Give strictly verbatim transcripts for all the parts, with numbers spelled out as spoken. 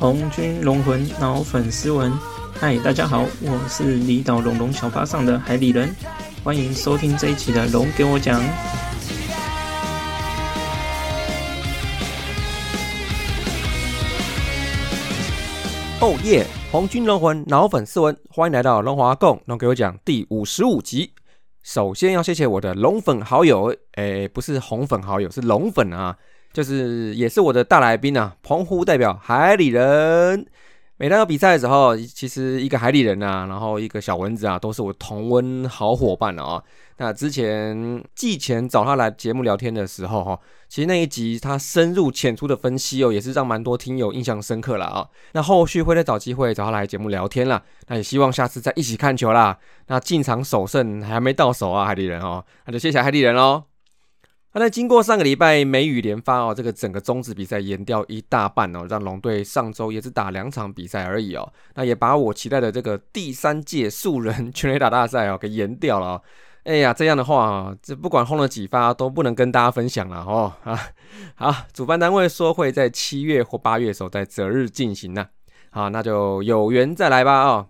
红军龙魂脑粉丝文。嗨，大家好，我是离岛龙龙小巴上的海里人，欢迎收听这一期的龙给我讲。哦耶！红军龙魂脑粉丝文，欢迎来到龙华共龙给我讲第五十五集。首先要谢谢我的龙粉好友，诶，不是红粉好友，是龙粉啊，就是也是我的大来宾啊，澎湖代表海里人。每当有比赛的时候，其实一个海里人啊，然后一个小蚊子啊，都是我同温好伙伴啊、哦。那之前季前找他来节目聊天的时候、哦，其实那一集他深入浅出的分析哦，也是让蛮多听友印象深刻啦啊、哦。那后续会再找机会找他来节目聊天啦。那也希望下次再一起看球啦。那进场首胜还没到手啊，海里人哦，那就谢谢海里人喽。那在经过上个礼拜梅雨连发哦，这个整个中职比赛延掉一大半哦，让龙队上周也只打两场比赛而已哦。那也把我期待的这个第三届素人全垒打大赛哦给延掉了哦。哎呀，这样的话哦，这不管轰了几发都不能跟大家分享了哦啊。好，主办单位说会在七月或八月的时候在择日进行呐。好，那就有缘再来吧哦。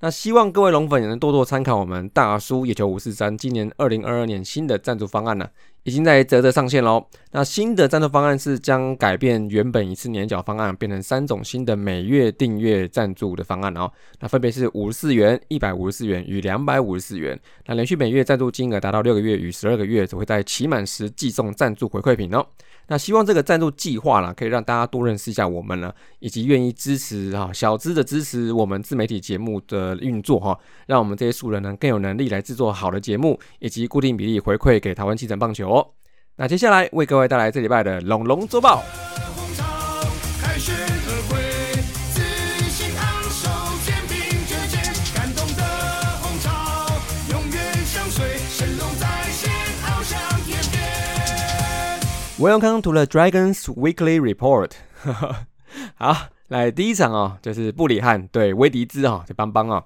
那希望各位龙粉也能多多参考我们大叔野球五四三今年二零二二年新的赞助方案了，已经在嘖嘖上线咯。那新的赞助方案是将改变原本一次年缴方案，变成三种新的每月订阅赞助的方案哦。那分别是五十四元、一百五十四元与两百五十四元。那连续每月赞助金额达到六个月与十二个月，只会在期满时寄送赞助回馈品哦。那希望这个赞助计划啦，可以让大家多认识一下我们了，以及愿意支持啊小资的支持我们自媒体节目的运作哈，让我们这些素人呢更有能力来制作好的节目，以及固定比例回馈给台湾基层棒球哦。那接下来为各位带来这礼拜的龙龙周报。Welcome to the Dragons Weekly Report 。好，来第一场哦，就是布里汉对威迪兹哦，这邦邦哦。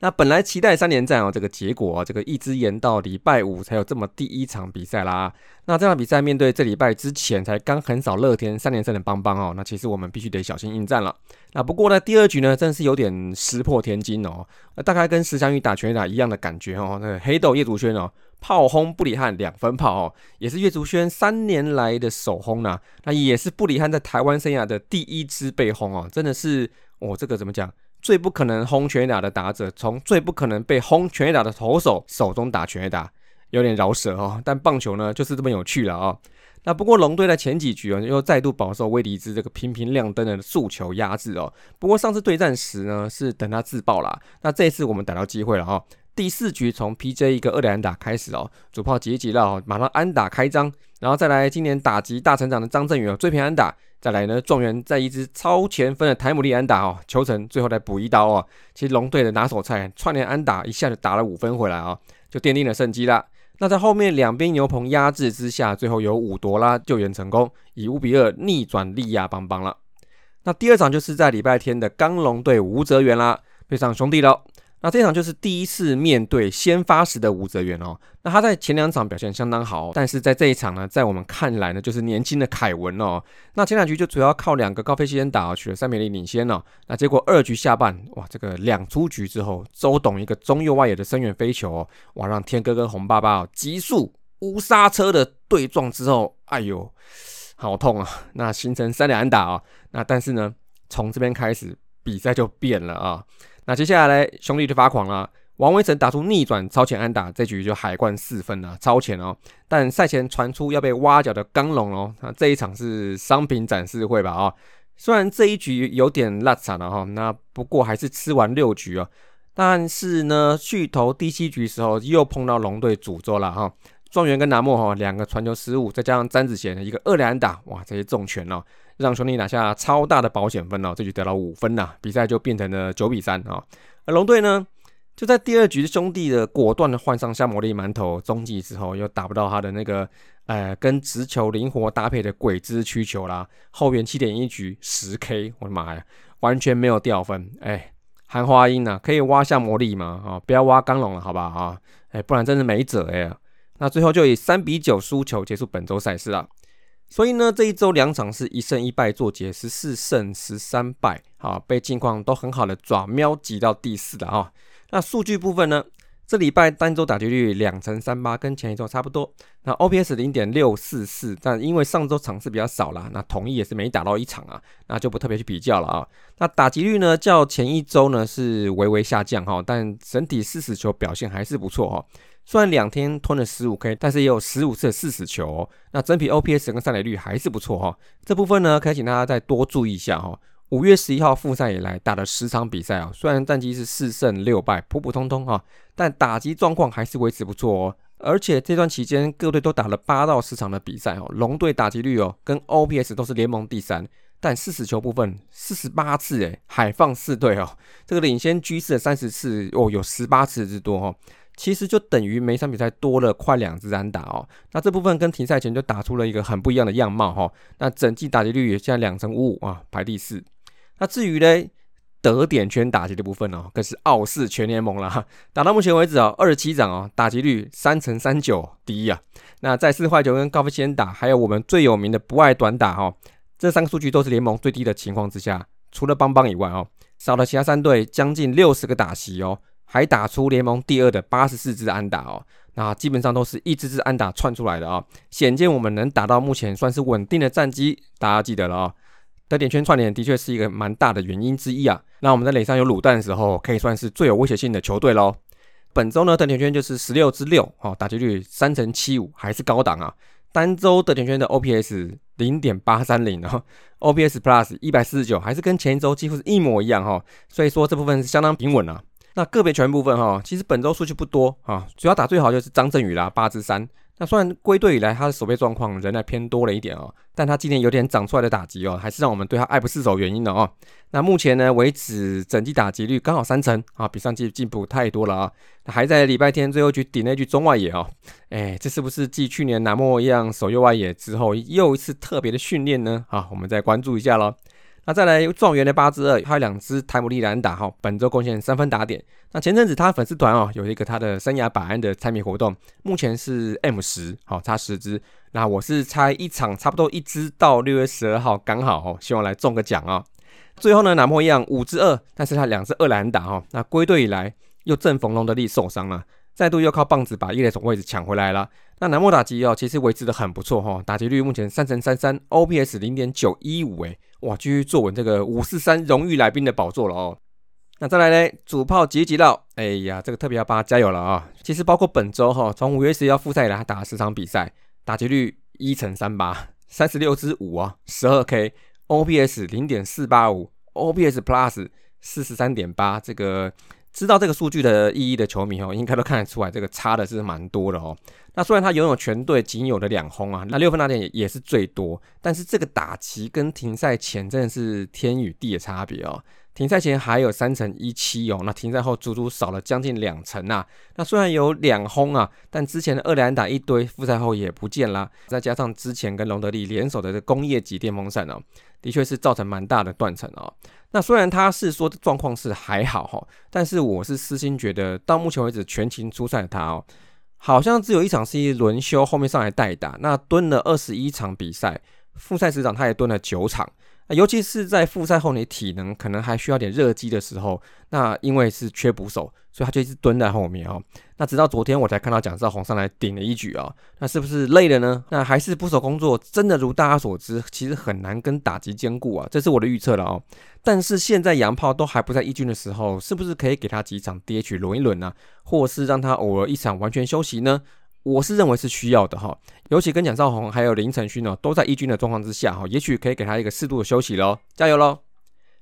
那本来期待三连战哦，这个结果、哦、这个一直延到礼拜五才有这么第一场比赛啦。那这场比赛面对这礼拜之前才刚横扫乐天三连胜的邦邦哦，那其实我们必须得小心应战了。那不过呢，第二局呢，真是有点石破天惊哦，大概跟石祥宇打全垒打一样的感觉哦。那个、黑豆叶竹轩哦。炮轰布里汉两分炮哦，也是岳竹轩三年来的首轰啦、啊，那也是布里汉在台湾生涯的第一支被轰哦，真的是哦，这个怎么讲？最不可能轰全垒打的打者，从最不可能被轰全垒打的投手手中打全垒打，有点饶舌哦。但棒球呢，就是这么有趣了哦。那不过龙队在前几局、哦、又再度饱受威迪兹这个频频亮灯的速球压制哦。不过上次对战时呢，是等他自爆啦，那这一次我们逮到机会了哦。第四局从 P J 一个二垒安打开始哦，主炮截击了哦，马上安打开张，然后再来今年打击大成长的张振宇哦，追平安打，再来呢状元在一支超前分的台姆利安打哦，球成最后再补一刀哦，其实龙队的拿手菜串联安打一下就打了五分回来哦，就奠定了胜机啦。那在后面两边牛棚压制之下，最后有伍铎拉救援成功，以五比二逆转力压邦邦了。那第二场就是在礼拜天的钢龙队吴哲源啦，对上兄弟喽。那这场就是第一次面对先发时的吴哲源哦，那他在前两场表现相当好、哦，但是在这一场呢，在我们看来呢，就是年轻的凯文哦。那前两局就主要靠两个高飞先打、哦、取了三比零领先哦。那结果二局下半，哇，这个两出局之后，周董一个中右外野的深远飞球、哦，哇，让天哥跟洪爸爸哦急速无刹车的对撞之后，哎呦，好痛啊！那形成三垒安打哦。那但是呢，从这边开始比赛就变了啊、哦。那接下来兄弟就发狂了，王威成打出逆转超前安打，这局就海冠四分了，超前哦。但赛前传出要被挖角的钢龙哦，那这一场是商品展示会吧哦。虽然这一局有点落差了哦，那不过还是吃完六局哦。但是呢，续投第七局时候又碰到龙队诅咒了哈、哦。状元跟拿莫哈两个传球失误，再加上詹子贤一个二垒安打，哇，这些重拳哦，让兄弟拿下超大的保险分哦，这局得到五分啦，比赛就变成了九比三啊、哦。而龙队呢，就在第二局兄弟的果断的换上夏摩利馒头中继之后，又打不到他的那个呃跟直球灵活搭配的鬼之曲球啦，后援 七点一 局 十K， 我的妈呀，完全没有掉分，哎。韩花音啊，可以挖夏摩利吗、哦、不要挖钢龙了好吧啊、哎，不然真是没辙哎。那最后就以三比九输球结束本周赛事啦。所以呢，这一周两场是一胜一败作结，十四胜十三败，啊，被近况都很好的爪喵挤到第四了啊。那数据部分呢，这礼拜单周打击率两成三八，跟前一周差不多。那 O P S 零点六四四，但因为上周场次比较少啦，那统一也是没打到一场啊，那就不特别去比较了啊。那打击率呢，较前一周呢是微微下降哈，但整体四死球表现还是不错哈。虽然两天吞了 十五K， 但是也有十五次的四死球哦。那整体 O P S 跟上垒率还是不错哈。这部分呢，可以请大家再多注意一下哈。五月十一号复赛以来打了十场比赛啊，虽然战绩是四胜六败，普普通通啊，但打击状况还是维持不错哦。而且这段期间各队都打了八到十场的比赛哦，龙队打击率哦跟 O P S 都是联盟第三，但四十球部分四十八次诶，海放四队哦，这个领先居士的三十次哦，有十八次之多哦。其实就等于每场比赛多了快两支安打哦，那这部分跟停赛前就打出了一个很不一样的样貌哦。那整季打击率也现在两成五五啊，排第四。那至于呢，得点圈打击的部分哦，更是傲视全联盟啦。打到目前为止哦，二十七场哦，打击率三成三九，第一啊。那再次坏球跟高飞先打，还有我们最有名的不爱短打哦，这三个数据都是联盟最低的情况之下，除了邦邦以外哦，少了其他三队将近六十个打席哦，还打出联盟第二的八十四支安打哦。那基本上都是一支支安打串出来的哦，显见我们能打到目前算是稳定的战绩，大家记得了哦。得点圈串联的确是一个蛮大的原因之一啊，那我们在垒上有卤蛋的时候，可以算是最有威胁性的球队咯。本周呢，得点圈就是十六之六、哦、打击率三成七五，还是高档啊。单周得点圈的 O P S 零点八三零、哦、O P S Plus 一百四十九，还是跟前一周几乎是一模一样、哦、所以说这部分是相当平稳啊。那个别球员部分、哦、其实本周数据不多、哦、主要打最好就是张振宇啦，八之三，那虽然归队以来他的守备状况仍然偏多了一点哦，但他今年有点长出来的打击哦，还是让我们对他爱不释手原因的哦。那目前呢为止整季打击率刚好三成啊，比上季进步太多了啊、哦。还在礼拜天最后局顶那局中外野哦，哎，这是不是继去年南莫一样守右外野之后又一次特别的训练呢？啊，我们再关注一下咯。那再来状元的八之二，还有两支台姆利兰打、哦、本周贡献三分打点。那前阵子他粉丝团、哦、有一个他的生涯百安的猜谜活动，目前是 M十、哦、差十支，那我是猜一场差不多一支到六月十二号刚好、哦、希望来中个奖、哦、最后呢南莫一样五之二，但是他两支二篮打、哦、那归队以来又正逢龙德利受伤了，再度又靠棒子把一垒手位置抢回来了。那南莫打击、哦、其实维持的很不错、哦、打击率目前三成三三， O P S 零点九一五， 耶，哇，继续坐稳这个五四三荣誉来宾的宝座了哦。那再来呢，主炮吉吉绕，哎呀，这个特别要帮他加油了啊、哦！其实包括本周哈、哦，从五月十一号复赛以来，他打了十场比赛，打击率一成三八， 三十六支五啊、哦， 十二K， O P S 零点四八五， O P S Plus 四十三点八， 这个。知道这个数据的意义的球迷、哦、应该都看得出来这个差的是蛮多的哦。那虽然他拥有全队仅有的两轰啊，那六分打点 也, 也是最多，但是这个打击跟停赛前真的是天与地的差别哦。停赛前还有三成一七哦，那停赛后足足少了将近两成啊。那虽然有两轰啊，但之前的二垒安打一堆，复赛后也不见啦。再加上之前跟龙德利联手的工业级电风扇哦，的确是造成蛮大的断层哦。那虽然他是说状况是还好，但是我是私心觉得到目前为止全勤出赛的他哦，好像只有一场是轮休后面上来代打，那蹲了二十一场比赛，复赛十场他也蹲了九场，尤其是在复赛后你体能可能还需要点热机的时候，那因为是缺捕手，所以他就一直蹲在后面哦。那直到昨天我才看到蒋少红上来顶了一局哦，那是不是累了呢？那还是捕手工作真的如大家所知，其实很难跟打击兼顾啊，这是我的预测了哦。但是现在洋炮都还不在一军的时候，是不是可以给他几场 D H 轮一轮啊，或是让他偶尔一场完全休息呢？我是认为是需要的哈，尤其跟蒋少红还有林承勋哦都在一军的状况之下哈，也许可以给他一个适度的休息喽，加油喽！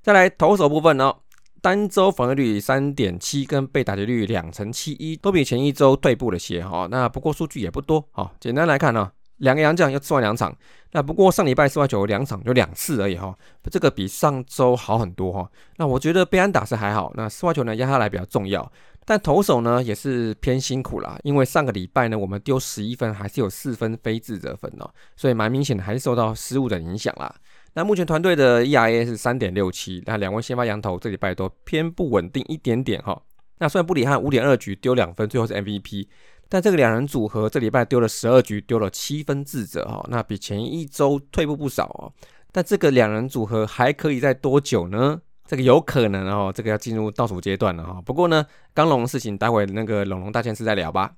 再来投手部分哦。单周防御率 三点七 跟被打击率两成七一，都比前一周退步了些齁，那不过数据也不多齁，简单来看齁，两个洋将又吃完两场，那不过上礼拜四万九两场就两次而已齁，这个比上周好很多齁，那我觉得被安打是还好，那四万九呢压下来比较重要，但投手呢也是偏辛苦啦，因为上个礼拜呢我们丢十一分还是有四分非自责分哦，所以蛮明显的还是受到失误的影响啦。那目前团队的 E R A 是 三点六七， 那两位先发洋投这礼拜都偏不稳定一点点齁。那虽然布里汉 五点二 局丢两分，最后是 M V P，但这个两人组合这礼拜丢了十二局，丢了七分自责、哦、那比前一周退步不少、哦、但这个两人组合还可以再多久呢？这个有可能哦，这个要进入倒数阶段了、哦、不过呢，刚龙的事情待会那个龙龙大件事再聊吧。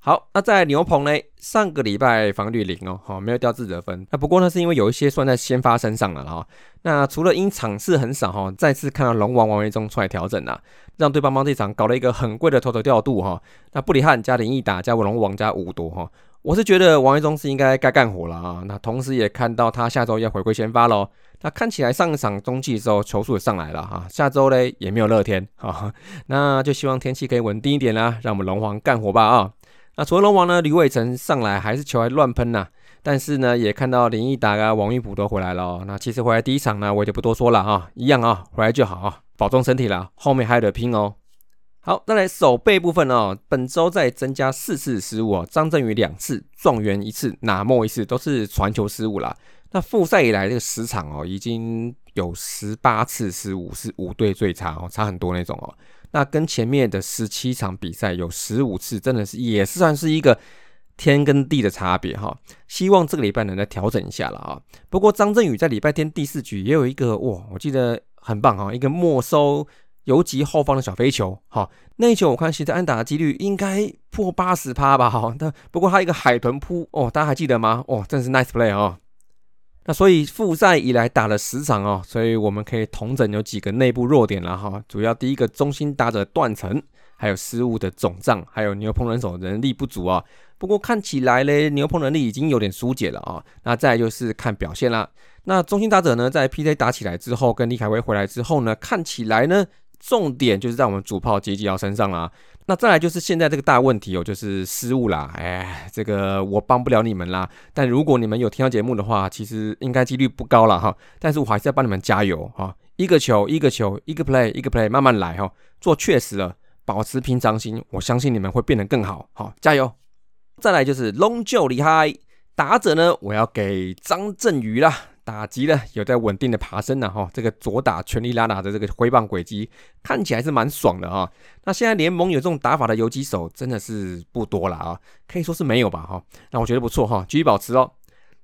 好，那在牛棚呢，上个礼拜防御率零哦，哦没有掉自责分。那不过呢，是因为有一些算在先发身上了哈、哦。那除了因场次很少哈、哦，再次看到龙王王维忠出来调整啦、啊，让对方帮这场搞了一个很贵的头头调度哈、哦。那布里汉加林毅打加龙王加五夺哈、哦，我是觉得王维忠是应该该干活了啊、哦。那同时也看到他下周要回归先发喽。那看起来上一场中继之后球数也上来了哈、啊，下周嘞也没有乐天哈、哦，那就希望天气可以稳定一点啦，让我们龙王干活吧啊、哦。那除了龙王呢，吕伟成上来还是球还乱喷呐，但是呢，也看到林毅达啊、王玉普都回来了、哦。那其实回来第一场呢，我也就不多说了哈、哦，一样啊、哦，回来就好啊、哦，保重身体啦，后面还有得拼哦。好，再来守备部分哦，本周再增加四次失误哦，张振宇两次，状元一次，哪莫一次，都是传球失误啦。那复赛以来这个十场哦，已经有十八次失误，是五队最差哦，差很多那种哦。那跟前面的十七场比赛有十五次，真的是也是算是一个天跟地的差别哈。希望这个礼拜能再调整一下了啊。不过张振宇在礼拜天第四局也有一个哇，我记得很棒哈，一个没收游击后方的小飞球哈，那一球我看其实安打的几率应该破 百分之八十 吧哈。但不过他一个海豚扑哦，大家还记得吗？哦，真是 nice play 哦。那所以复赛以来打了十场哦，所以我们可以统整有几个内部弱点啦哈，主要第一个中心打者断层，还有失误的肿胀，还有牛棚人手能力不足啊、哦。不过看起来嘞，牛棚能力已经有点疏解了啊、哦。那再来就是看表现啦。那中心打者呢，在 P J 打起来之后，跟李凯威回来之后呢，看起来呢，重点就是在我们主炮吉吉尧身上啦。那再来就是现在这个大问题哦，就是失误啦，哎，这个我帮不了你们啦。但如果你们有听到节目的话，其实应该几率不高啦哈。但是我还是要帮你们加油哈，一个球一个球，一个 play 一个 play， 慢慢来哈，做确实了，保持平常心，我相信你们会变得更好，好加油。再来就是龙就厉害，打者呢，我要给张振宇啦。打击呢有在稳定的爬升啊哈，这个左打全力拉打的这个挥棒轨迹看起来是蛮爽的啊。那现在联盟有这种打法的游击手真的是不多了啊，可以说是没有吧哈。那我觉得不错哈，继续保持哦。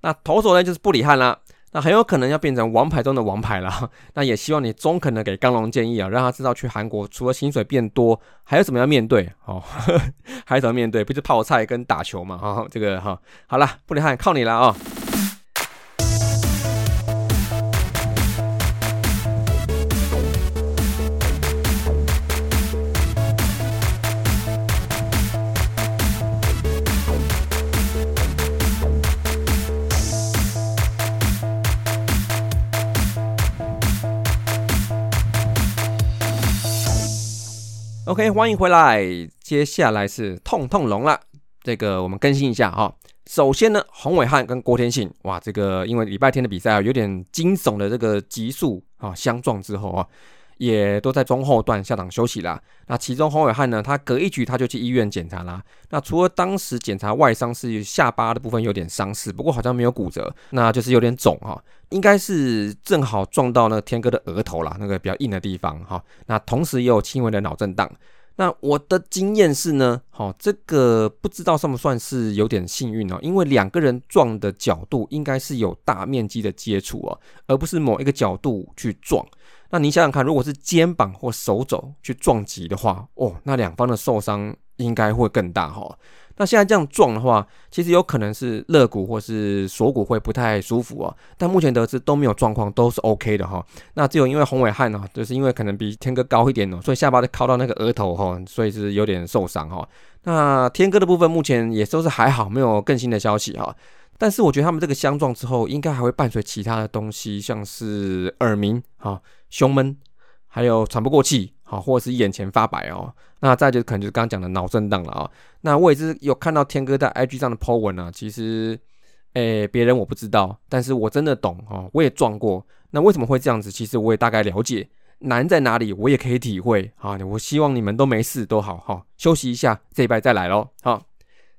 那投手呢就是布里汉啦，那很有可能要变成王牌中的王牌啦。那也希望你中肯的给刚龙建议啊，让他知道去韩国除了薪水变多，还有什么要面对哦，呵呵还有什么面对，不是泡菜跟打球嘛哈，这个哈。好啦，布里汉靠你啦啊、哦。OK， 欢迎回来。接下来是痛痛龙啦，这个我们更新一下哈、哦。首先呢，洪伟汉跟郭天信，哇，这个因为礼拜天的比赛啊，有点惊悚的这个极速啊、哦、相撞之后啊、哦，也都在中后段下场休息啦。那其中洪伟汉呢，他隔一局他就去医院检查啦。那除了当时检查外伤是下巴的部分有点伤势，不过好像没有骨折，那就是有点肿哈、哦。应该是正好撞到那个天哥的额头啦，那个比较硬的地方哈。那同时也有轻微的脑震荡。那我的经验是呢，好，这个不知道算不算是有点幸运哦，因为两个人撞的角度应该是有大面积的接触哦，而不是某一个角度去撞。那你想想看，如果是肩膀或手肘去撞击的话，哦，那两方的受伤应该会更大哈。那现在这样撞的话，其实有可能是肋骨或是锁骨会不太舒服哦。但目前得知都没有状况，都是 OK 的哈、哦。那只有因为洪伟汉哦，就是因为可能比天哥高一点哦，所以下巴就靠到那个额头哈、哦，所以是有点受伤哈、哦。那天哥的部分目前也都是还好，没有更新的消息哈、哦。但是我觉得他们这个相撞之后，应该还会伴随其他的东西，像是耳鸣哈、哦、胸闷，还有喘不过气。好，或者是眼前发白哦，那再就可能就是刚刚讲的脑震荡了啊、哦。那我也是有看到天哥在 I G 上的 po 文啊，其实，诶，别人我不知道，但是我真的懂哦，我也撞过。那为什么会这样子？其实我也大概了解，难在哪里，我也可以体会啊。我希望你们都没事，都好好休息一下，这一拜再来喽。好，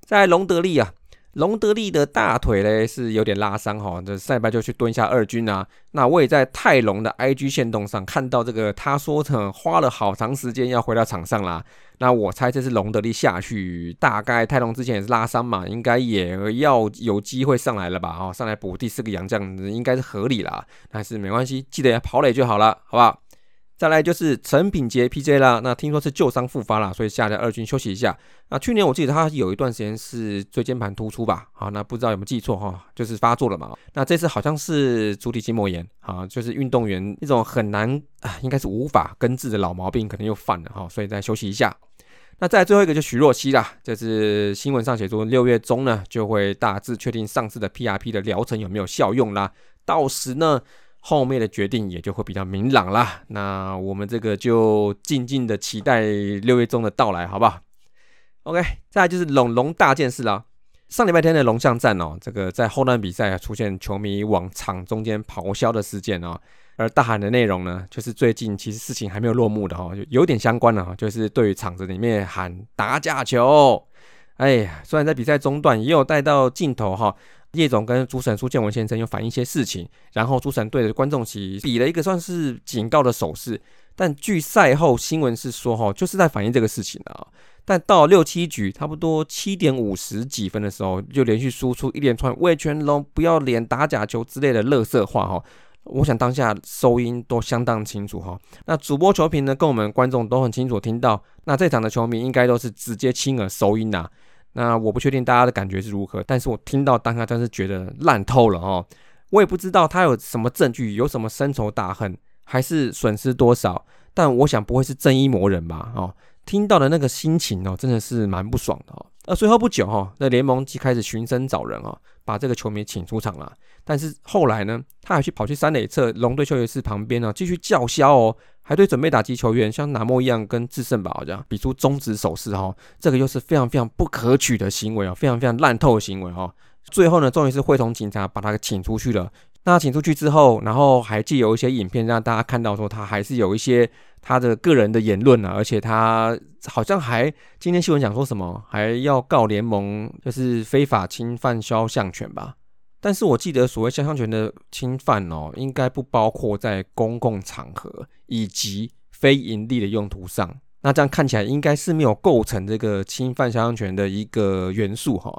在龙德利啊，隆德利的大腿嘞是有点拉伤哈，这赛拜就去蹲下二军啊。那我也在泰隆的 I G 限动上看到这个，他说呢花了好长时间要回到场上啦。那我猜这是隆德利下去，大概泰隆之前也是拉伤嘛，应该也要有机会上来了吧？哦，上来补第四个洋将应该是合理啦。但是没关系，记得跑垒就好了，好不好？再来就是陈品杰 P J 啦，那听说是旧伤复发啦，所以下来二军休息一下。那去年我记得他有一段时间是椎间盘突出吧，好，那不知道有没有记错哈，就是发作了嘛。那这次好像是足底筋膜炎啊，就是运动员那种很难啊，应该是无法根治的老毛病，可能又犯了哈，所以再休息一下。那再来最后一个就徐若曦啦，这次新闻上写出六月中呢就会大致确定上次的 P R P 的疗程有没有效用啦，到时呢。后面的决定也就会比较明朗啦，那我们这个就静静的期待六月中的到来，好不好 ？OK， 再来就是龙龙大件事啦。上礼拜天的龙象战哦，这个在后段比赛出现球迷往场中间咆哮的事件哦，而大喊的内容呢，就是最近其实事情还没有落幕的哦，有点相关的哦，就是对于场子里面喊打假球。哎呀，虽然在比赛中段也有带到镜头哈、哦。叶总跟主审苏建文先生又反映一些事情，然后主审对着观众席比了一个算是警告的手势，但据赛后新闻是说哈，就是在反映这个事情啊。但到六七局差不多七点五十几分的时候，就连续输出一连串魏全龙不要脸打假球之类的垃圾话哈。我想当下收音都相当清楚哈。那主播球评呢，跟我们观众都很清楚听到。那这场的球迷应该都是直接亲耳收音啊。那我不确定大家的感觉是如何，但是我听到当下真是觉得烂透了哦。我也不知道他有什么证据，有什么深仇大恨，还是损失多少，但我想不会是正义魔人吧？哦，听到的那个心情哦，真的是蛮不爽的哦。而随后不久哦，那联盟即开始寻声找人哦，把这个球迷请出场了。但是后来呢，他还去跑去三垒侧龙队球员室旁边哦，继续叫嚣哦。还对准备打击球员像拿莫一样跟智胜吧好像比出中指手势齁，这个又是非常非常不可取的行为齁，非常非常烂透的行为齁。最后呢，终于是会同警察把他请出去了。那请出去之后，然后还藉由一些影片让大家看到说他还是有一些他的个人的言论啊，而且他好像还今天新闻讲说什么还要告联盟就是非法侵犯肖像权吧。但是我记得所谓肖像权的侵犯哦，应该不包括在公共场合以及非盈利的用途上。那这样看起来应该是没有构成这个侵犯肖像权的一个元素哈、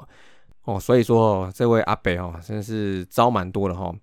哦。哦，所以说这位阿北哦，真的是招蛮多的哈、哦。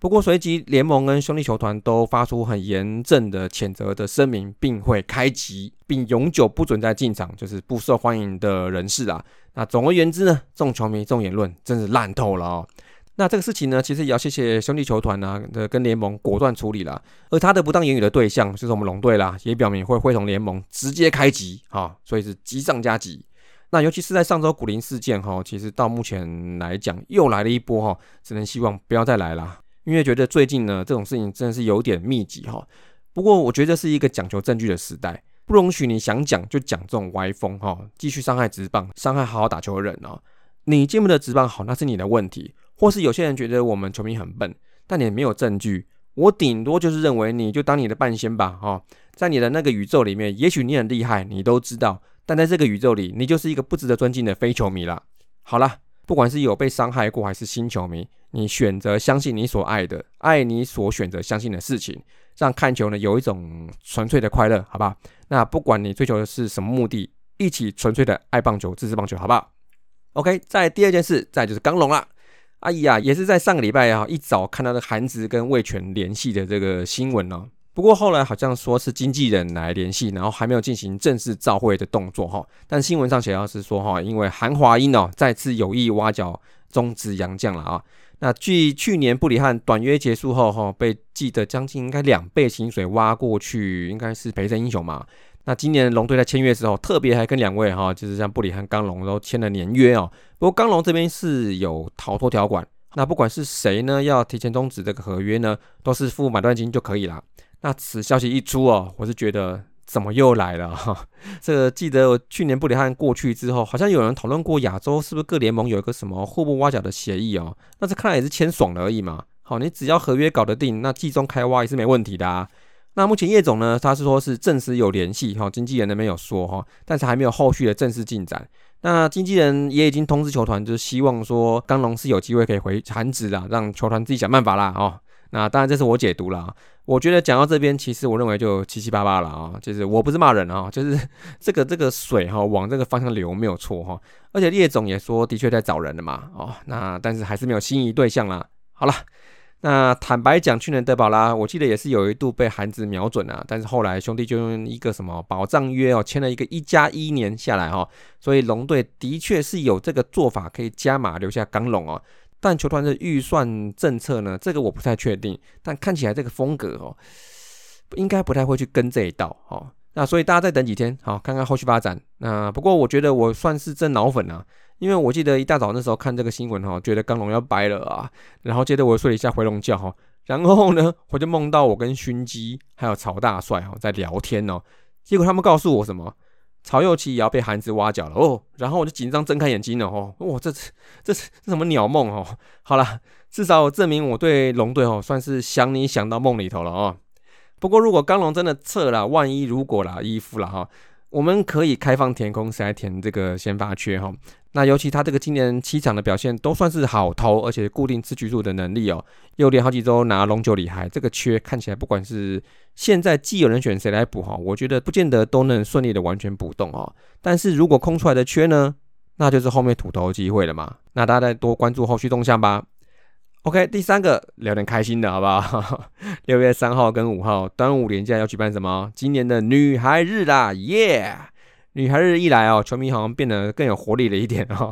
不过随即联盟跟兄弟球团都发出很严正的谴责的声明，并会开籍，并永久不准再进场，就是不受欢迎的人士啊。那总而言之呢，众球迷众言论真是烂透了哦。那这个事情呢，其实也要谢谢兄弟球团啊的跟联盟果断处理啦，而他的不当言语的对象就是我们龙队啦，也表明会会同联盟直接开籍啊、哦，所以是急上加急。那尤其是在上周古林事件哈、哦，其实到目前来讲又来了一波哈、哦，只能希望不要再来啦，因为觉得最近呢这种事情真的是有点密集哈、哦。不过我觉得是一个讲求证据的时代，不容许你想讲就讲这种歪风哈、哦，继续伤害职棒，伤害好好打球的人啊、哦。你见不得职棒好，那是你的问题。或是有些人觉得我们球迷很笨，但你没有证据，我顶多就是认为你就当你的半仙吧、哦、在你的那个宇宙里面，也许你很厉害，你都知道，但在这个宇宙里，你就是一个不值得尊敬的非球迷啦。好啦，不管是有被伤害过还是新球迷，你选择相信你所爱的，爱你所选择相信的事情，让看球呢有一种纯粹的快乐，好不好？那不管你追求的是什么目的，一起纯粹的爱棒球，支持棒球，好不好 ？OK， 再来第二件事，再来就是刚龙啦。哎呀，也是在上个礼拜啊，一早看到的韩职跟味全联系的这个新闻哦。不过后来好像说是经纪人来联系，然后还没有进行正式召会的动作哈。但新闻上写到是说哈，因为韩华英哦再次有意挖角中职洋将了啊。那据去年布里汉短约结束后哈，被记得将近应该两倍薪水挖过去，应该是培生英雄嘛。那今年龙队在签约之后，特别还跟两位哈，就是像布里汉、刚龙都签了年约哦。不过刚龙这边是有逃脱条款，那不管是谁呢，要提前终止这个合约呢，都是付买断金就可以啦。那此消息一出哦，我是觉得怎么又来了哈？这个记得我去年布里汉过去之后，好像有人讨论过亚洲是不是各联盟有一个什么互不挖角的协议哦？那这看来也是签爽了而已嘛。好，你只要合约搞得定，那季中开挖也是没问题的啊。那目前叶总呢，他是说是证实有联系，经纪人那边有说，但是还没有后续的正式进展。那经纪人也已经通知球团，就是希望说刚龙是有机会可以回韩职啦，让球团自己想办法啦哦。那当然这是我解读啦，我觉得讲到这边，其实我认为就七七八八了啊、哦，就是我不是骂人啊、哦，就是这个这个水哈、哦、往这个方向流没有错哈、哦。而且叶总也说的确在找人了嘛哦，那但是还是没有心仪对象啦。好啦，那坦白讲，去年德保拉我记得也是有一度被韩职瞄准啊，但是后来兄弟就用一个什么保障约哦，签了一个一加一年下来哈、哦，所以龙队的确是有这个做法可以加码留下刚龙哦，但球团的预算政策呢，这个我不太确定，但看起来这个风格哦，应该不太会去跟这一道哦。那所以大家再等几天，好看看后续发展。那不过我觉得我算是真脑粉啊，因为我记得一大早那时候看这个新闻哈、哦，觉得刚龙要掰了啊，然后接着我睡了一下回笼觉哈、哦，然后呢我就梦到我跟勋基还有曹大帅哈、哦、在聊天哦，结果他们告诉我什么？曹祐齐也要被韩职挖角了哦，然后我就紧张睁开眼睛了哦，哇，这这是什么鸟梦哦？好啦，至少证明我对龙队哦算是想你想到梦里头了哦。不过如果刚龙真的撤了，万一如果啦，衣服啦哈、哦，我们可以开放填空，谁来填这个先发缺哈、哦？那尤其他这个今年七场的表现都算是好投，而且固定吃局数的能力哦，又连好几周拿龙九里海，这个缺看起来不管是现在既有人选谁来补哈，我觉得不见得都能顺利的完全补动哦。但是如果空出来的缺呢，那就是后面土投机会了嘛。那大家再多关注后续动向吧。OK， 第三个聊点开心的好不好？六月三号跟五号端午连假要举办什么？今年的女孩日啦，耶、yeah!！女孩日一来哦，球迷好像变得更有活力了一点哦。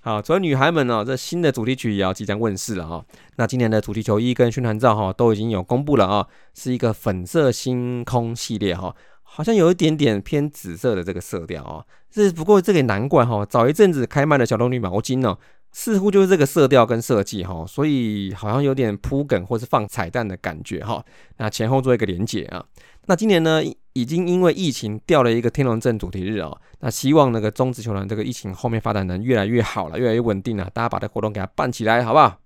好，除了女孩们哦，这新的主题曲也要即将问世了哦。那今年的主题球衣跟宣传照哈都已经有公布了哦，是一个粉色星空系列哈、哦，好像有一点点偏紫色的这个色调哦。这不过这个也难怪哈、哦，早一阵子开卖的小龙女毛巾哦，似乎就是这个色调跟设计哈，所以好像有点铺梗或是放彩蛋的感觉哈。那前后做一个连结啊。那今年呢？已经因为疫情掉了一个天龙镇主题日哦，那希望那个中职球团这个疫情后面发展能越来越好了，越来越稳定了，大家把这活动给它办起来，好不好？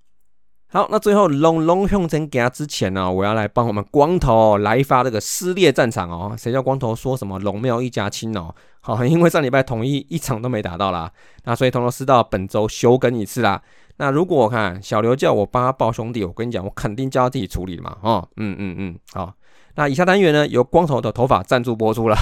好，那最后龙龙向前行之前呢、哦，我要来帮我们光头来一发这个撕裂战场哦。谁叫光头说什么龙庙一家亲哦？好、哦，因为上礼拜统一一场都没打到啦，那所以统统撕到本周休更一次啦。那如果我看小刘叫我帮他抱兄弟，我跟你讲，我肯定叫他自己处理嘛。哦，嗯嗯嗯，好。那以下单元呢，由光头的头发赞助播出了。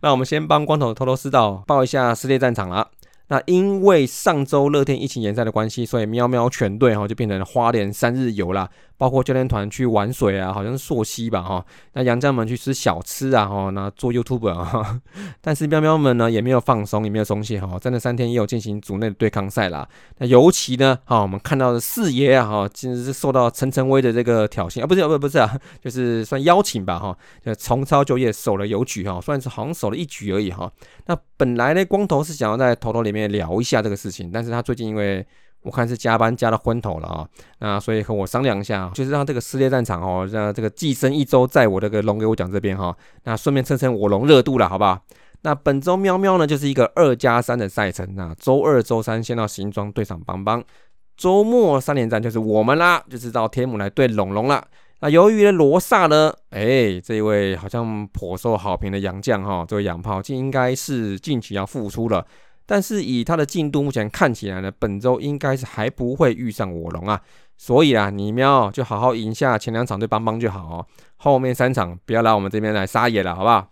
那我们先帮光头偷偷私道报一下撕裂战场啦。那因为上周乐天疫情延赛的关系，所以喵喵全队就变成花莲三日游啦，包括教练团去玩水啊，好像是溯溪吧哈。那洋将们去吃小吃啊哈，那做 YouTuber 啊。但是喵喵们呢也没有放松，也没有松懈哈，在那三天也有进行组内的对抗赛啦。那尤其呢，哈我们看到的四爷啊哈，其实是受到陈晨威的这个挑衅啊，不是不是不是啊，就是算邀请吧哈，就重操旧业守了有局哈，虽然是好像守了一局而已哈。那本来呢，光头是想要在头头里面聊一下这个事情，但是他最近因为我看是加班加到昏头了啊、哦，那所以和我商量一下，就是让这个撕裂战场哦，让这个寄生一周在我这个龙给我讲这边哈、哦，那顺便蹭蹭我龙热度了，好不好？那本周喵喵呢就是一个二加三的赛程啊，周二、周三先到新庄对上邦邦，周末三连战就是我们啦，就是到天母来对龙龙啦。那由于罗萨呢，哎、欸，这一位好像颇受好评的洋将哈、哦，这位洋炮，这应该是近期要复出了。但是以他的进度目前看起来呢，本周应该是还不会遇上我龙啊，所以啊，你喵就好好赢下前两场对邦邦就好哦，后面三场不要来我们这边来撒野了，好不好？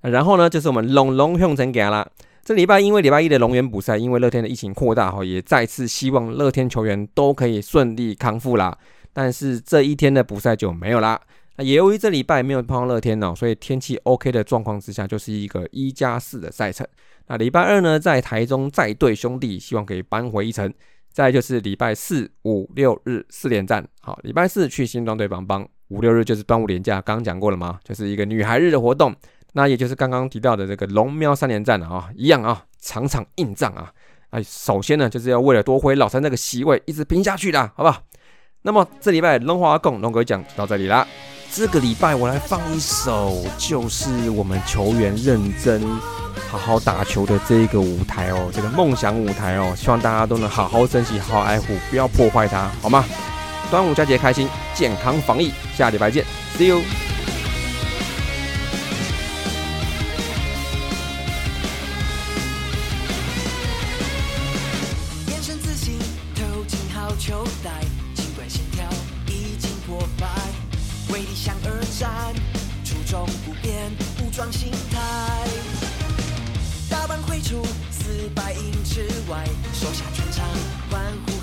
然后呢，就是我们龙龙向前行啦。这礼拜因为礼拜一的龙源补赛，因为乐天的疫情扩大哈，也再次希望乐天球员都可以顺利康复啦。但是这一天的补赛就没有啦。那也由于这礼拜没有碰到乐天哦，所以天气 OK 的状况之下，就是一个一加四的赛程。那礼拜二呢，在台中再对兄弟，希望可以扳回一城。再来就是礼拜四、五、六日四连战。好，礼拜四去新庄对邦邦，五六日就是端午连假，刚刚讲过了吗？就是一个女孩日的活动。那也就是刚刚提到的这个龙喵三连战啊、哦，一样啊、哦，场场硬仗啊。哎，首先呢，就是要为了夺回老三那个席位，一直拼下去啦，好不好？那么这礼拜龙华共龙哥讲到这里啦。这个礼拜我来放一首，就是我们球员认真好好打球的这个舞台哦，这个梦想舞台哦，希望大家都能好好珍惜，好好爱护，不要破坏它，好吗？端午佳节开心，健康防疫，下礼拜见 ，See you。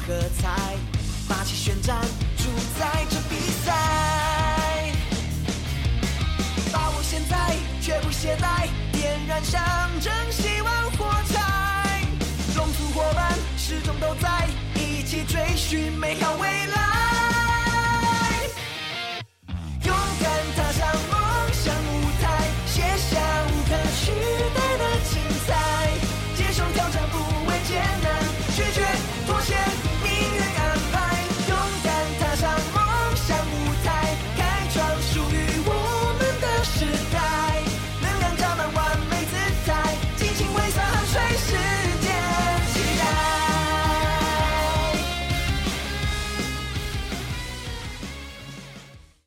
喝彩，霸气旋转，主宰这比赛。把握现在，绝不懈怠，点燃象征希望火柴。中途伙伴始终都在，一起追寻美好未来。